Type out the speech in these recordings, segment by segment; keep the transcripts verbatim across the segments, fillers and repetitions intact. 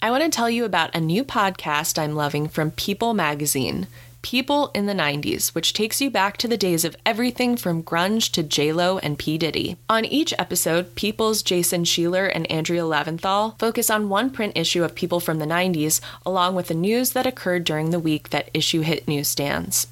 I want to tell you about a new podcast I'm loving from People magazine, People in the nineties, which takes you back to the days of everything from grunge to J-Lo and P. Diddy. On each episode, People's Jason Sheeler and Andrea Laventhal focus on one print issue of People from the nineties, along with the news that occurred during the week that issue hit newsstands.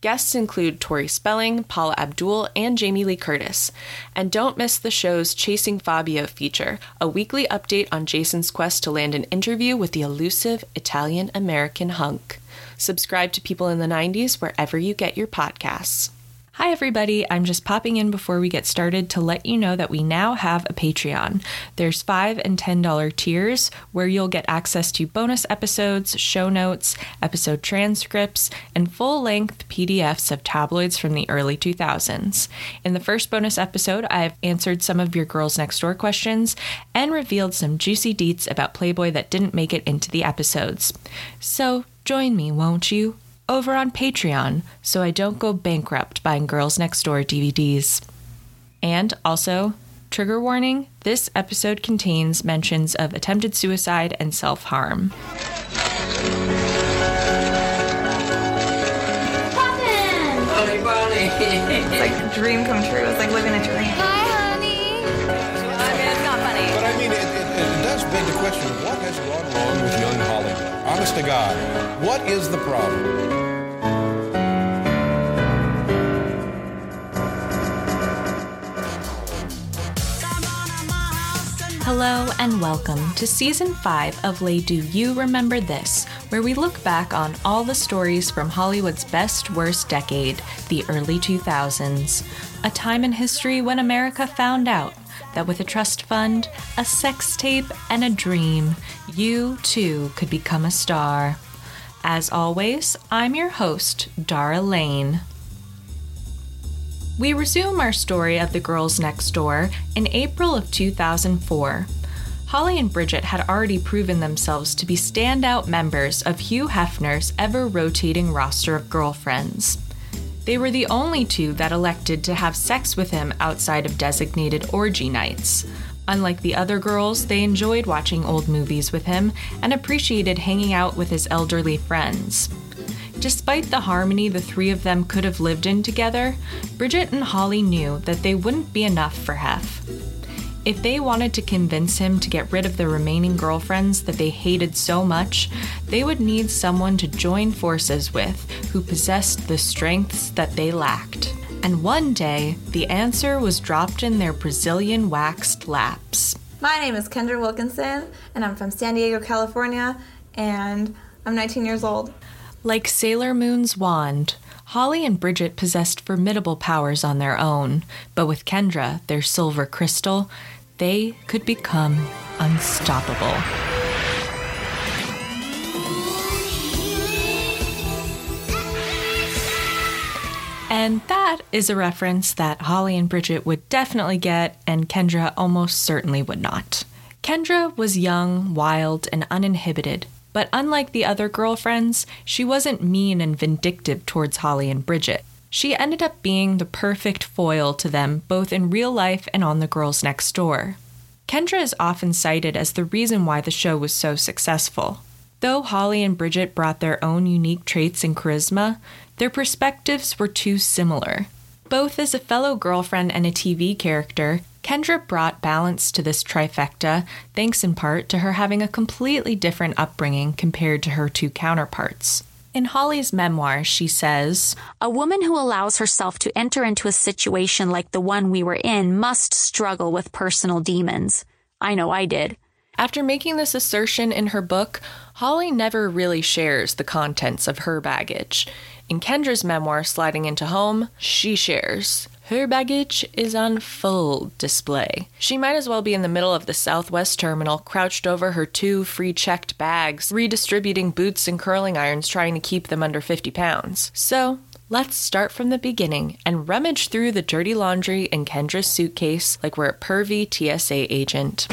Guests include Tori Spelling, Paula Abdul, and Jamie Lee Curtis. And don't miss the show's Chasing Fabio feature, a weekly update on Jason's quest to land an interview with the elusive Italian-American hunk. Subscribe to People in the nineties wherever you get your podcasts. Hi everybody, I'm just popping in before we get started to let you know that we now have a Patreon. There's five dollars and ten dollars tiers where you'll get access to bonus episodes, show notes, episode transcripts, and full-length P D Fs of tabloids from the early two thousands. In the first bonus episode, I've answered some of your Girls Next Door questions and revealed some juicy deets about Playboy that didn't make it into the episodes. So join me, won't you? Over on Patreon, so I don't go bankrupt buying Girls Next Door D V Ds. And also, trigger warning, this episode contains mentions of attempted suicide and self-harm. Poppin'! Bonnie, Bonnie! It's like a dream come true. It's like living a dream. Hi, honey! I mean, it's not funny. But I mean, it, it, it does beg the question, what has gone wrong with young Holly? Honest to God, what is the problem? Hello and welcome to Season five of Lay Do You Remember This, where we look back on all the stories from Hollywood's best worst decade, the early two thousands. A time in history when America found out that with a trust fund, a sex tape, and a dream, you too could become a star. As always, I'm your host, Dara Lane. We resume our story of the Girls Next Door in April of two thousand four. Holly and Bridget had already proven themselves to be standout members of Hugh Hefner's ever-rotating roster of girlfriends. They were the only two that elected to have sex with him outside of designated orgy nights. Unlike the other girls, they enjoyed watching old movies with him and appreciated hanging out with his elderly friends. Despite the harmony the three of them could have lived in together, Bridget and Holly knew that they wouldn't be enough for Hef. If they wanted to convince him to get rid of the remaining girlfriends that they hated so much, they would need someone to join forces with who possessed the strengths that they lacked. And one day, the answer was dropped in their Brazilian waxed laps. My name is Kendra Wilkinson, and I'm from San Diego, California, and I'm nineteen years old. Like Sailor Moon's wand, Holly and Bridget possessed formidable powers on their own, but with Kendra, their silver crystal, they could become unstoppable. And that is a reference that Holly and Bridget would definitely get, and Kendra almost certainly would not. Kendra was young, wild, and uninhibited. But unlike the other girlfriends, she wasn't mean and vindictive towards Holly and Bridget. She ended up being the perfect foil to them, both in real life and on the Girls Next Door. Kendra is often cited as the reason why the show was so successful. Though Holly and Bridget brought their own unique traits and charisma, their perspectives were too similar. Both as a fellow girlfriend and a T V character, Kendra brought balance to this trifecta, thanks in part to her having a completely different upbringing compared to her two counterparts. In Holly's memoir, she says, "A woman who allows herself to enter into a situation like the one we were in must struggle with personal demons. I know I did." After making this assertion in her book, Holly never really shares the contents of her baggage. In Kendra's memoir, Sliding Into Home, she shares. Her baggage is on full display. She might as well be in the middle of the Southwest terminal, crouched over her two free-checked bags, redistributing boots and curling irons, trying to keep them under fifty pounds. So let's start from the beginning and rummage through the dirty laundry in Kendra's suitcase like we're a pervy T S A agent.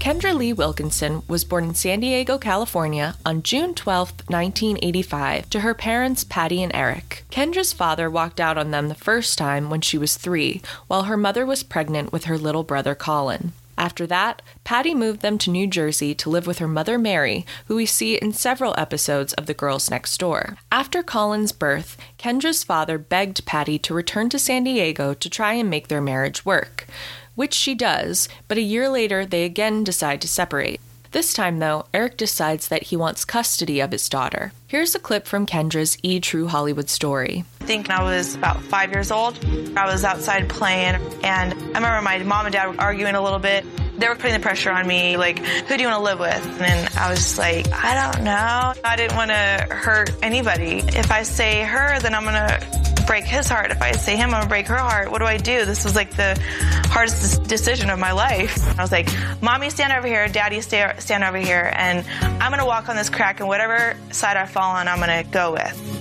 Kendra Lee Wilkinson was born in San Diego, California on June twelfth, nineteen eighty-five to her parents Patty and Eric. Kendra's father walked out on them the first time when she was three, while her mother was pregnant with her little brother Colin. After that, Patty moved them to New Jersey to live with her mother Mary, who we see in several episodes of The Girls Next Door. After Colin's birth, Kendra's father begged Patty to return to San Diego to try and make their marriage work, which she does, but a year later they again decide to separate. This time, though, Eric decides that he wants custody of his daughter. Here's a clip from Kendra's E! True Hollywood Story. I think when I was about five years old, I was outside playing, and I remember my mom and dad were arguing a little bit. They were putting the pressure on me, like, who do you want to live with? And I was just like, I don't know. I didn't want to hurt anybody. If I say her, then I'm going to break his heart. If I say him, I'm going to break her heart. What do I do? This was like the hardest decision of my life. I was like, Mommy, stand over here. Daddy, stay, stand over here. And I'm going to walk on this crack, and whatever side I fall on, I'm going to go with.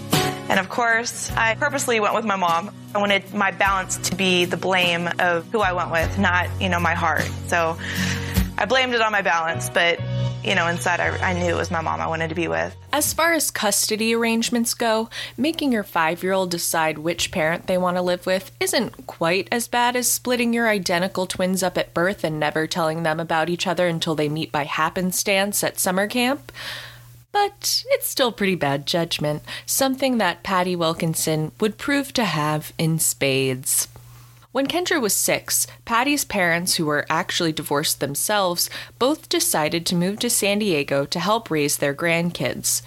And of course, I purposely went with my mom. I wanted my balance to be the blame of who I went with, not, you know, my heart. So I blamed it on my balance, but, you know, inside I, I knew it was my mom I wanted to be with. As far as custody arrangements go, making your five-year-old decide which parent they want to live with isn't quite as bad as splitting your identical twins up at birth and never telling them about each other until they meet by happenstance at summer camp. But it's still pretty bad judgment, something that Patty Wilkinson would prove to have in spades. When Kendra was six, Patty's parents, who were actually divorced themselves, both decided to move to San Diego to help raise their grandkids.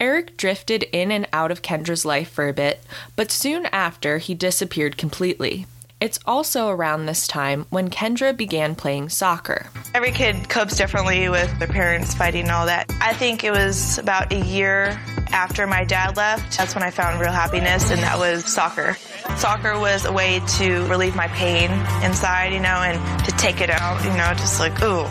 Eric drifted in and out of Kendra's life for a bit, but soon after, he disappeared completely. It's also around this time when Kendra began playing soccer. Every kid copes differently with their parents fighting and all that. I think it was about a year after my dad left. That's when I found real happiness, and that was soccer. Soccer was a way to relieve my pain inside, you know, and to take it out, you know, just like, ooh,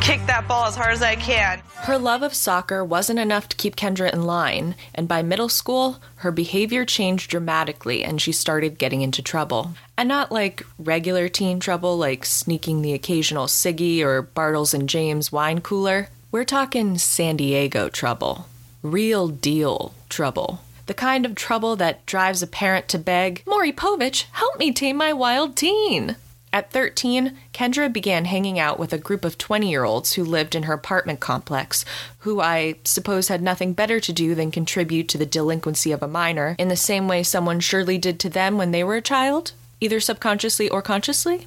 kick that ball as hard as I can. Her love of soccer wasn't enough to keep Kendra in line, and by middle school, her behavior changed dramatically and she started getting into trouble. And not like regular teen trouble, like sneaking the occasional Siggy or Bartles and James wine cooler. We're talking San Diego trouble. Real deal trouble. The kind of trouble that drives a parent to beg, Maury Povich, help me tame my wild teen. At thirteen, Kendra began hanging out with a group of twenty-year-olds who lived in her apartment complex, who I suppose had nothing better to do than contribute to the delinquency of a minor, in the same way someone surely did to them when they were a child, either subconsciously or consciously.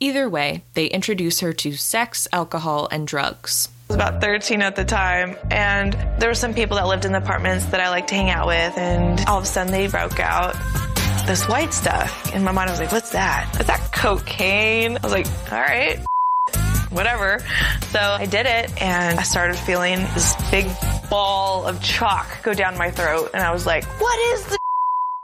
Either way, they introduce her to sex, alcohol, and drugs. I was about thirteen at the time, and there were some people that lived in the apartments that I liked to hang out with, and all of a sudden they broke out this white stuff. In my mind, I was like, what's that? Is that cocaine? I was like, all right, whatever. So I did it, and I started feeling this big ball of chalk go down my throat, and I was like, what is this?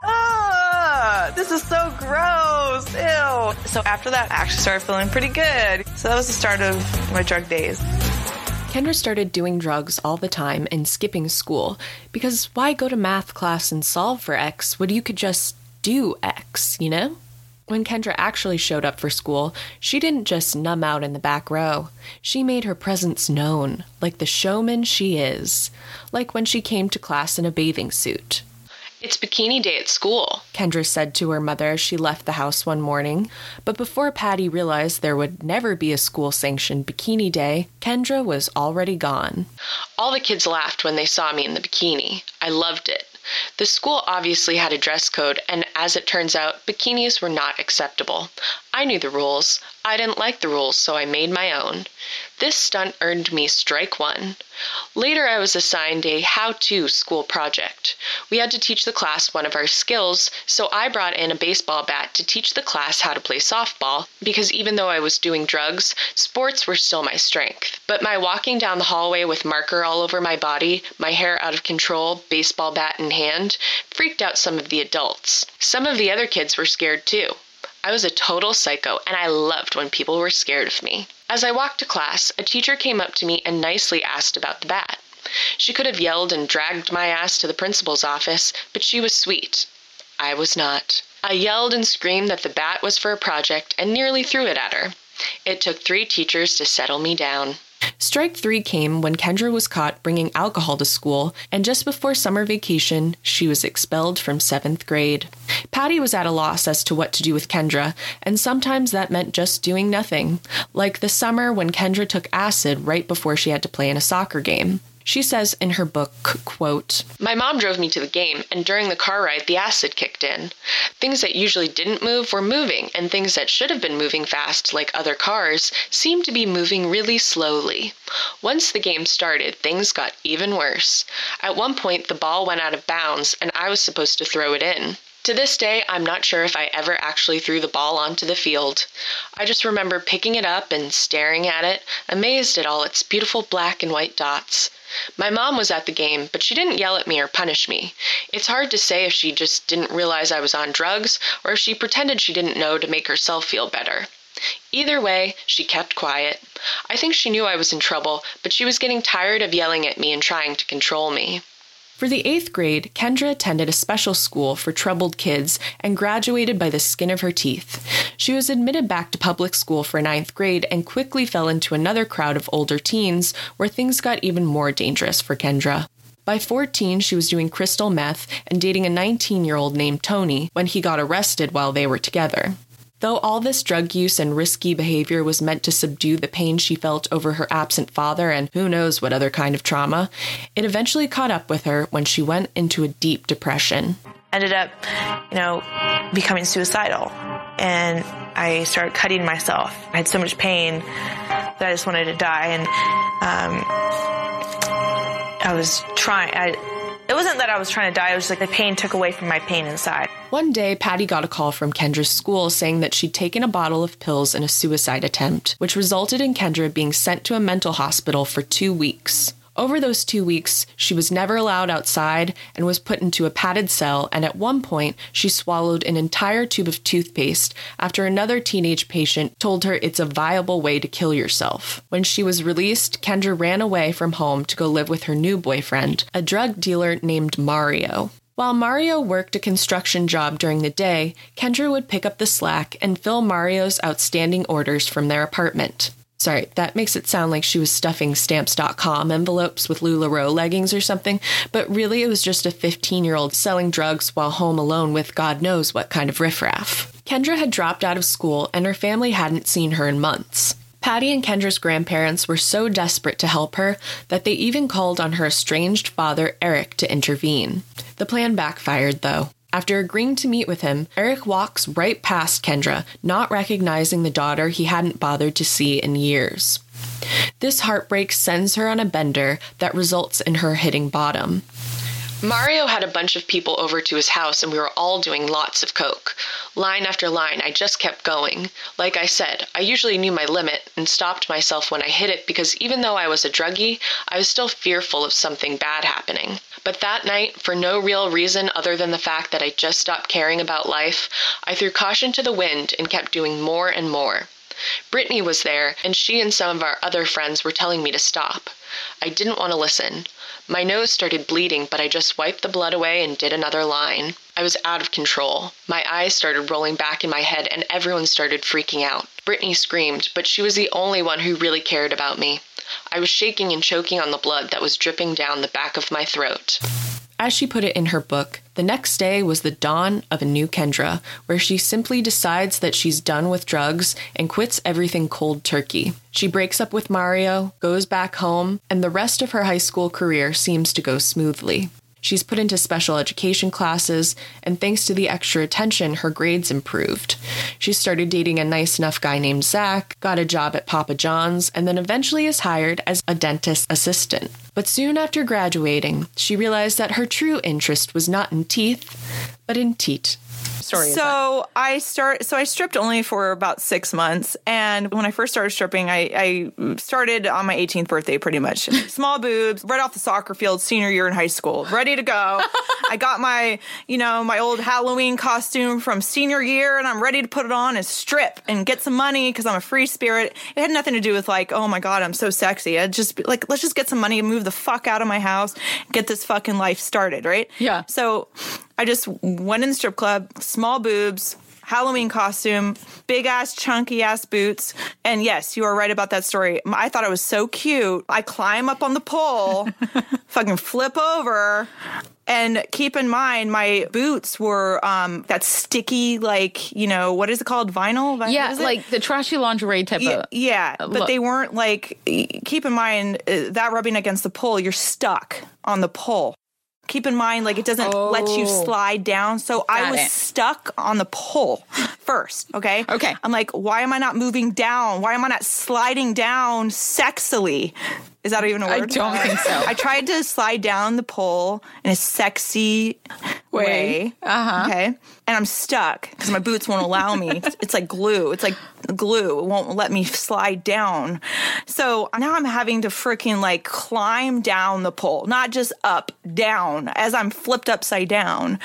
Ah, this is so gross. Ew. So after that, I actually started feeling pretty good. So that was the start of my drug days. Kendra started doing drugs all the time and skipping school, because why go to math class and solve for X when you could just do X, you know? When Kendra actually showed up for school, she didn't just numb out in the back row. She made her presence known, like the showman she is, like when she came to class in a bathing suit. It's bikini day at school, Kendra said to her mother as she left the house one morning. But before Patty realized there would never be a school-sanctioned bikini day, Kendra was already gone. All the kids laughed when they saw me in the bikini. I loved it. The school obviously had a dress code, and as it turns out, bikinis were not acceptable. I knew the rules. I didn't like the rules, so I made my own. This stunt earned me strike one. Later, I was assigned a how-to school project. We had to teach the class one of our skills, so I brought in a baseball bat to teach the class how to play softball, because even though I was doing drugs, sports were still my strength. But my walking down the hallway with marker all over my body, my hair out of control, baseball bat in hand, freaked out some of the adults. Some of the other kids were scared too. I was a total psycho, and I loved when people were scared of me. As I walked to class, a teacher came up to me and nicely asked about the bat. She could have yelled and dragged my ass to the principal's office, but she was sweet. I was not. I yelled and screamed that the bat was for a project and nearly threw it at her. It took three teachers to settle me down. Strike three came when Kendra was caught bringing alcohol to school, and just before summer vacation, she was expelled from seventh grade. Patty was at a loss as to what to do with Kendra, and sometimes that meant just doing nothing, like the summer when Kendra took acid right before she had to play in a soccer game. She says in her book, quote, "My mom drove me to the game, and during the car ride, the acid kicked in. Things that usually didn't move were moving, and things that should have been moving fast, like other cars, seemed to be moving really slowly. Once the game started, things got even worse. At one point, the ball went out of bounds, and I was supposed to throw it in. To this day, I'm not sure if I ever actually threw the ball onto the field. I just remember picking it up and staring at it, amazed at all its beautiful black and white dots. My mom was at the game, but she didn't yell at me or punish me. It's hard to say if she just didn't realize I was on drugs or if she pretended she didn't know to make herself feel better. Either way, she kept quiet. I think she knew I was in trouble, but she was getting tired of yelling at me and trying to control me." For the eighth grade, Kendra attended a special school for troubled kids and graduated by the skin of her teeth. She was admitted back to public school for ninth grade and quickly fell into another crowd of older teens where things got even more dangerous for Kendra. By fourteen, she was doing crystal meth and dating a nineteen-year-old named Tony when he got arrested while they were together. Though all this drug use and risky behavior was meant to subdue the pain she felt over her absent father and who knows what other kind of trauma, it eventually caught up with her when she went into a deep depression. Ended up, you know, becoming suicidal, and I started cutting myself. I had so much pain that I just wanted to die, and um, I was trying... I, It wasn't that I was trying to die, it was like the pain took away from my pain inside. One day, Patty got a call from Kendra's school saying that she'd taken a bottle of pills in a suicide attempt, which resulted in Kendra being sent to a mental hospital for two weeks. Over those two weeks, she was never allowed outside and was put into a padded cell, and at one point, she swallowed an entire tube of toothpaste after another teenage patient told her it's a viable way to kill yourself. When she was released, Kendra ran away from home to go live with her new boyfriend, a drug dealer named Mario. While Mario worked a construction job during the day, Kendra would pick up the slack and fill Mario's outstanding orders from their apartment. Sorry, that makes it sound like she was stuffing stamps dot com envelopes with LuLaRoe leggings or something, but really it was just a fifteen-year-old selling drugs while home alone with God knows what kind of riffraff. Kendra had dropped out of school and her family hadn't seen her in months. Patty and Kendra's grandparents were so desperate to help her that they even called on her estranged father, Eric, to intervene. The plan backfired, though. After agreeing to meet with him, Eric walks right past Kendra, not recognizing the daughter he hadn't bothered to see in years. This heartbreak sends her on a bender that results in her hitting bottom. Mario had a bunch of people over to his house, and we were all doing lots of coke. Line after line, I just kept going. Like I said, I usually knew my limit and stopped myself when I hit it because even though I was a druggie, I was still fearful of something bad happening. But that night, for no real reason other than the fact that I just stopped caring about life, I threw caution to the wind and kept doing more and more. Brittany was there, and she and some of our other friends were telling me to stop. I didn't want to listen. My nose started bleeding, but I just wiped the blood away and did another line. I was out of control. My eyes started rolling back in my head, and everyone started freaking out. Brittany screamed, but she was the only one who really cared about me. I was shaking and choking on the blood that was dripping down the back of my throat. As she put it in her book, the next day was the dawn of a new Kendra, where she simply decides that she's done with drugs and quits everything cold turkey. She breaks up with Mario, goes back home, and the rest of her high school career seems to go smoothly. She's put into special education classes, and thanks to the extra attention, her grades improved. She started dating a nice enough guy named Zach, got a job at Papa John's, and then eventually is hired as a dentist assistant. But soon after graduating, she realized that her true interest was not in teeth, but in teat. Story so I start. So I stripped only for about six months, and when I first started stripping, I, I started on my eighteenth birthday, pretty much. Small boobs, right off the soccer field, senior year in high school, ready to go. I got my, you know, my old Halloween costume from senior year, and I'm ready to put it on and strip and get some money because I'm a free spirit. It had nothing to do with like, oh my God, I'm so sexy. I just like, let's just get some money and move the fuck out of my house, get this fucking life started, right? Yeah. So I just went in the strip club, small boobs, Halloween costume, big ass, chunky ass boots. And yes, you are right about that story. I thought it was so cute. I climb up on the pole, fucking flip over. And keep in mind, my boots were um, that sticky, like, you know, what is it called? Vinyl? Vinyl yeah, like the trashy lingerie type y- of Yeah, look. But they weren't like, keep in mind, uh, that rubbing against the pole, you're stuck on the pole. Keep in mind, like, it doesn't oh, let you slide down. So I was it. stuck on the pole first, okay? Okay. I'm like, why am I not moving down? Why am I not sliding down sexily? Is that even a word? I don't uh, think so. I tried to slide down the pole in a sexy way. way. Uh-huh. Okay. And I'm stuck because my boots won't allow me. It's, it's like glue. It's like glue. It won't let me slide down. So now I'm having to freaking like climb down the pole, not just up, down, as I'm flipped upside down.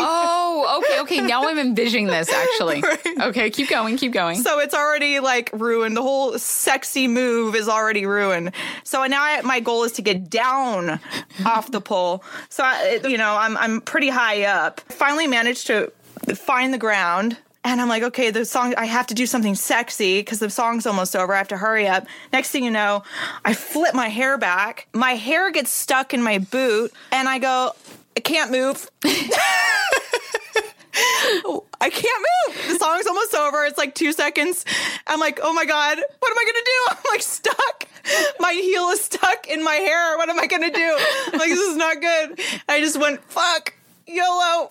Oh, okay, okay. Now I'm envisioning this, actually. Right. Okay, keep going, keep going. So it's already like ruined. The whole sexy move is already ruined. So now I, my goal is to get down off the pole. So, I, you know, I'm, I'm pretty high up. Finally managed to find the ground. And I'm like, okay, the song, I have to do something sexy because the song's almost over. I have to hurry up. Next thing you know, I flip my hair back. My hair gets stuck in my boot. And I go, I can't move. I can't move. The song's almost over. It's like two seconds. I'm like, oh my God, what am I going to do? I'm like stuck. My heel is stuck in my hair. What am I going to do? I'm like, this is not good. I just went, fuck, YOLO.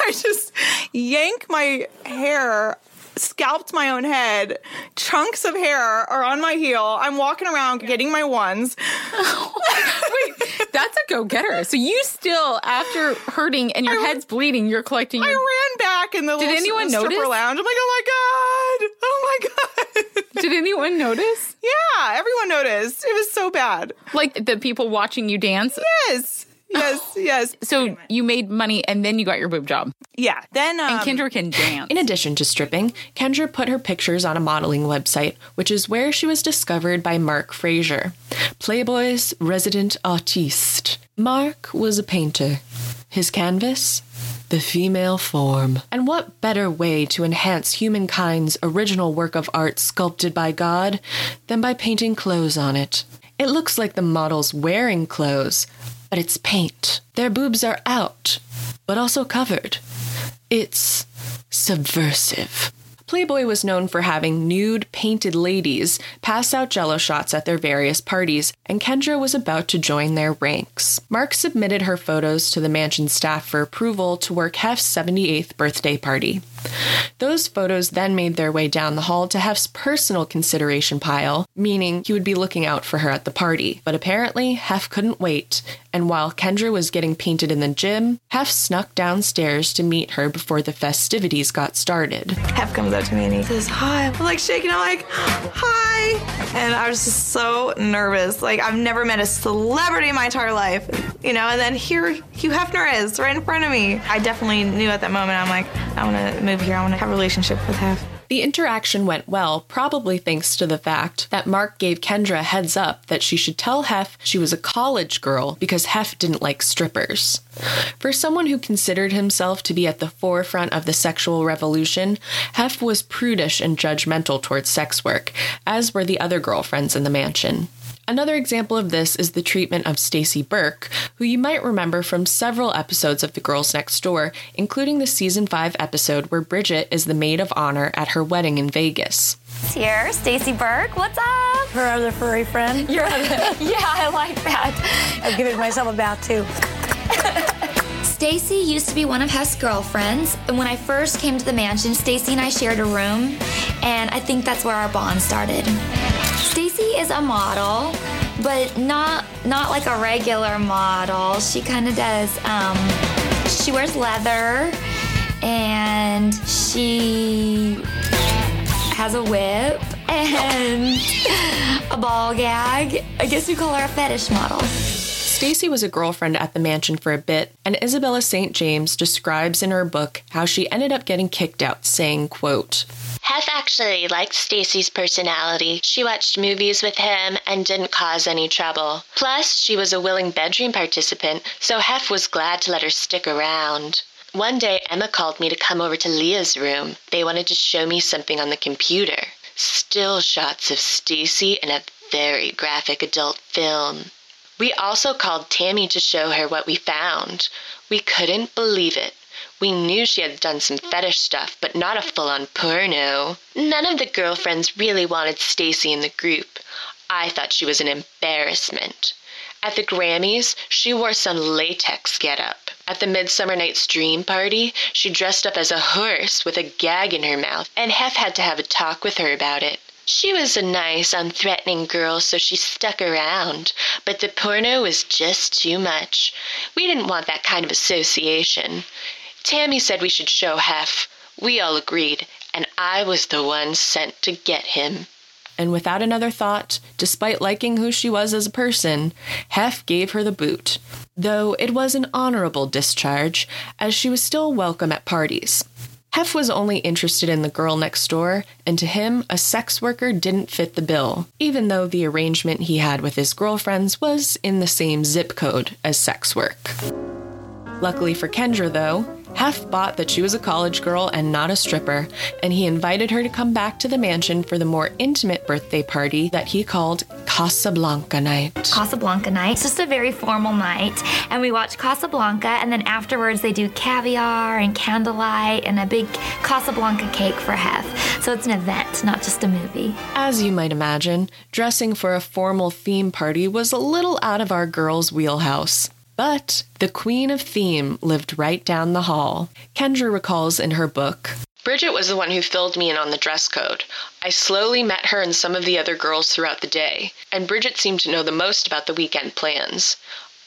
I just yank my hair, scalped my own head. Chunks of hair are on my heel. I'm walking around getting my ones. Wait, that's a go-getter. So you still, after hurting and your I, head's bleeding, you're collecting your... I ran back in the Did little anyone stripper notice? Lounge. I'm like, oh my God. Oh my God. Did anyone notice? Yeah, everyone noticed. It was so bad. Like the people watching you dance? Yes. Yes, yes. So you made money and then you got your boob job. Yeah. Then um, and Kendra can dance. In addition to stripping, Kendra put her pictures on a modeling website, which is where she was discovered by Mark Frazier, Playboy's resident artiste. Mark was a painter. His canvas? The female form. And what better way to enhance humankind's original work of art sculpted by God than by painting clothes on it? It looks like the model's wearing clothes, but it's paint. Their boobs are out, but also covered. It's subversive. Playboy was known for having nude, painted ladies pass out Jell-O shots at their various parties, and Kendra was about to join their ranks. Mark submitted her photos to the mansion staff for approval to work Hef's seventy-eighth birthday party. Those photos then made their way down the hall to Hef's personal consideration pile, meaning he would be looking out for her at the party. But apparently, Hef couldn't wait, and while Kendra was getting painted in the gym, Hef snuck downstairs to meet her before the festivities got started. Hef comes up to me and he says, hi. I'm like shaking, I'm like, hi. And I was just so nervous. Like, I've never met a celebrity in my entire life, you know, and then here Hugh Hefner is right in front of me. I definitely knew at that moment, I'm like, I want to move here. I want to have a relationship with Hef. The interaction went well, probably thanks to the fact that Mark gave Kendra a heads up that she should tell Hef she was a college girl because Hef didn't like strippers. For someone who considered himself to be at the forefront of the sexual revolution, Hef was prudish and judgmental towards sex work, as were the other girlfriends in the mansion. Another example of this is the treatment of Stacy Burke, who you might remember from several episodes of The Girls Next Door, including the season five episode where Bridget is the maid of honor at her wedding in Vegas. Here, Stacy Burke, what's up? Her other furry friend. Your other, yeah, I like that. I've given myself a bath, too. Stacy used to be one of Hef's girlfriends, and when I first came to the mansion, Stacy and I shared a room, and I think that's where our bond started. Stacy is a model, but not not like a regular model. She kind of does, um, she wears leather, and she has a whip and a ball gag. I guess we call her a fetish model. Stacy was a girlfriend at the mansion for a bit, and Isabella Saint James describes in her book how she ended up getting kicked out, saying, quote, Hef actually liked Stacy's personality. She watched movies with him and didn't cause any trouble. Plus, she was a willing bedroom participant, so Hef was glad to let her stick around. One day, Emma called me to come over to Leah's room. They wanted to show me something on the computer. Still shots of Stacy and a very graphic adult film. We also called Tammy to show her what we found. We couldn't believe it. We knew she had done some fetish stuff, but not a full-on porno. None of the girlfriends really wanted Stacy in the group. I thought she was an embarrassment. At the Grammys, she wore some latex getup. At the Midsummer Night's Dream party, she dressed up as a horse with a gag in her mouth, and Hef had to have a talk with her about it. She was a nice, unthreatening girl, so she stuck around, but the porno was just too much. We didn't want that kind of association. Tammy said we should show Hef. We all agreed, and I was the one sent to get him. And without another thought, despite liking who she was as a person, Hef gave her the boot, though it was an honorable discharge, as she was still welcome at parties. Hef was only interested in the girl next door, and to him, a sex worker didn't fit the bill, even though the arrangement he had with his girlfriends was in the same zip code as sex work. Luckily for Kendra, though, Hef bought that she was a college girl and not a stripper, and he invited her to come back to the mansion for the more intimate birthday party that he called Casablanca Night. Casablanca Night. It's just a very formal night, and we watch Casablanca, and then afterwards they do caviar and candlelight and a big Casablanca cake for Hef. So it's an event, not just a movie. As you might imagine, dressing for a formal theme party was a little out of our girls' wheelhouse. But the queen of theme lived right down the hall. Kendra recalls in her book, Bridget was the one who filled me in on the dress code. I slowly met her and some of the other girls throughout the day, and Bridget seemed to know the most about the weekend plans.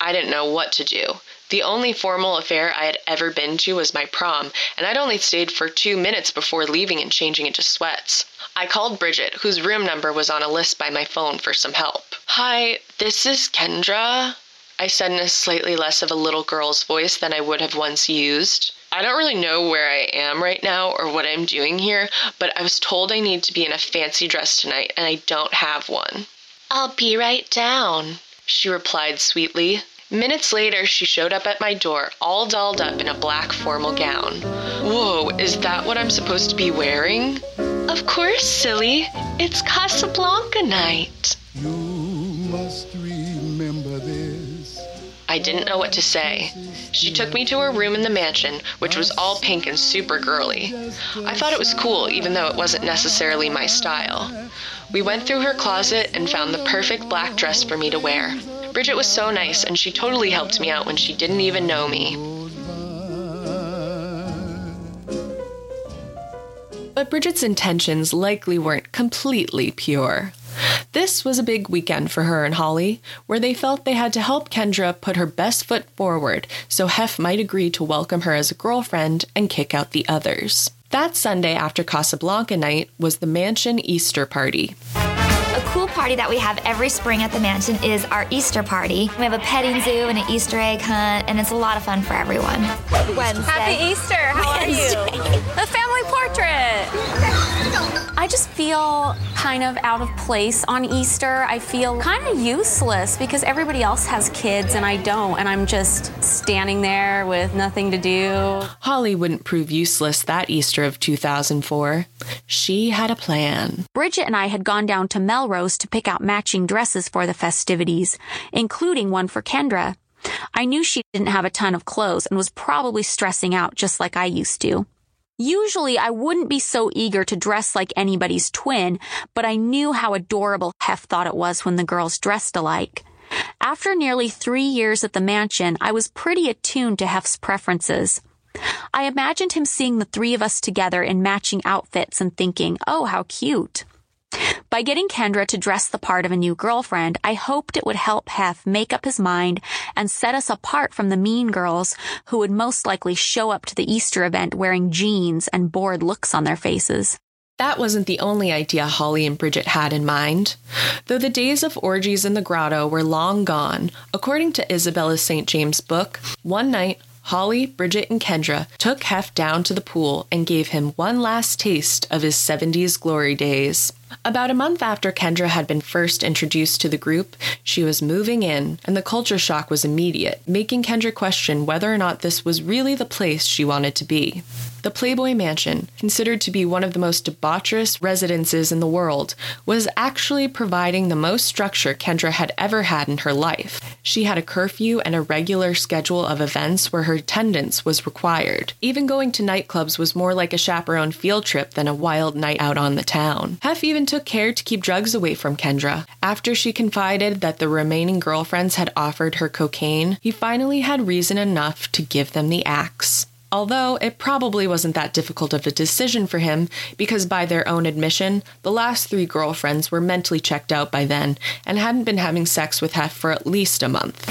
I didn't know what to do. The only formal affair I had ever been to was my prom, and I'd only stayed for two minutes before leaving and changing into sweats. I called Bridget, whose room number was on a list by my phone, for some help. Hi, this is Kendra, I said in a slightly less of a little girl's voice than I would have once used. I don't really know where I am right now or what I'm doing here, but I was told I need to be in a fancy dress tonight, and I don't have one. I'll be right down, she replied sweetly. Minutes later, she showed up at my door, all dolled up in a black formal gown. Whoa, is that what I'm supposed to be wearing? Of course, silly. It's Casablanca night. You must remember this. I didn't know what to say. She took me to her room in the mansion, which was all pink and super girly. I thought it was cool, even though it wasn't necessarily my style. We went through her closet and found the perfect black dress for me to wear. Bridget was so nice, and she totally helped me out when she didn't even know me. But Bridget's intentions likely weren't completely pure. This was a big weekend for her and Holly, where they felt they had to help Kendra put her best foot forward so Hef might agree to welcome her as a girlfriend and kick out the others. That Sunday after Casablanca night was the mansion Easter party. A cool party that we have every spring at the mansion is our Easter party. We have a petting zoo and an Easter egg hunt, and it's a lot of fun for everyone. Happy Wednesday. Happy Easter. How Wednesday. Are you? The family portrait. I just feel kind of out of place on Easter. I feel kind of useless because everybody else has kids and I don't, and I'm just standing there with nothing to do. Holly wouldn't prove useless that Easter of two thousand four. She had a plan. Bridget and I had gone down to Melrose to pick out matching dresses for the festivities, including one for Kendra. I knew she didn't have a ton of clothes and was probably stressing out just like I used to. Usually, I wouldn't be so eager to dress like anybody's twin, but I knew how adorable Hef thought it was when the girls dressed alike. After nearly three years at the mansion, I was pretty attuned to Hef's preferences. I imagined him seeing the three of us together in matching outfits and thinking, oh, how cute. By getting Kendra to dress the part of a new girlfriend, I hoped it would help Hef make up his mind and set us apart from the mean girls who would most likely show up to the Easter event wearing jeans and bored looks on their faces. That wasn't the only idea Holly and Bridget had in mind. Though the days of orgies in the grotto were long gone, according to Isabella Saint James' book, one night, Holly, Bridget, and Kendra took Hef down to the pool and gave him one last taste of his seventies glory days. About a month after Kendra had been first introduced to the group, she was moving in, and the culture shock was immediate, making Kendra question whether or not this was really the place she wanted to be. The Playboy Mansion, considered to be one of the most debaucherous residences in the world, was actually providing the most structure Kendra had ever had in her life. She had a curfew and a regular schedule of events where her attendance was required. Even going to nightclubs was more like a chaperone field trip than a wild night out on the town. Hef even took care to keep drugs away from Kendra. After she confided that the remaining girlfriends had offered her cocaine, he finally had reason enough to give them the axe. Although it probably wasn't that difficult of a decision for him, because by their own admission, the last three girlfriends were mentally checked out by then and hadn't been having sex with Hef for at least a month.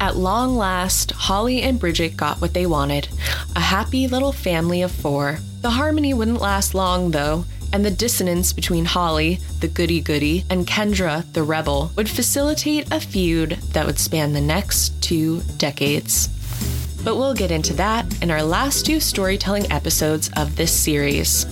At long last, Holly and Bridget got what they wanted, a happy little family of four. The harmony wouldn't last long, though, and the dissonance between Holly, the goody-goody, and Kendra, the rebel, would facilitate a feud that would span the next two decades. But we'll get into that in our last two storytelling episodes of this series.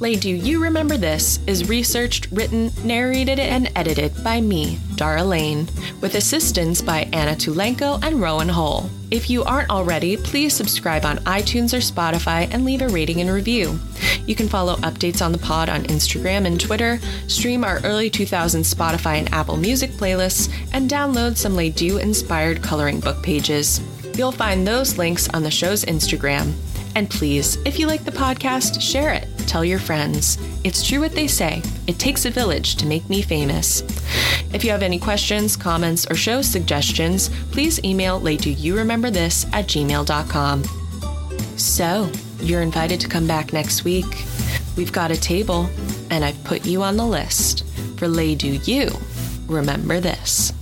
Lay Do You Remember This is researched, written, narrated, and edited by me, Dara Lane, with assistance by Anna Tulenko and Rowan Hull. If you aren't already, please subscribe on iTunes or Spotify and leave a rating and review. You can follow updates on the pod on Instagram and Twitter, stream our early two thousands Spotify and Apple Music playlists, and download some Lay Do-inspired coloring book pages. You'll find those links on the show's Instagram. And please, if you like the podcast, share it. Tell your friends. It's true what they say. It takes a village to make me famous. If you have any questions, comments, or show suggestions, please email lay do you remember this at gmail dot com. So, you're invited to come back next week. We've got a table, and I've put you on the list for Lay Do You Remember This.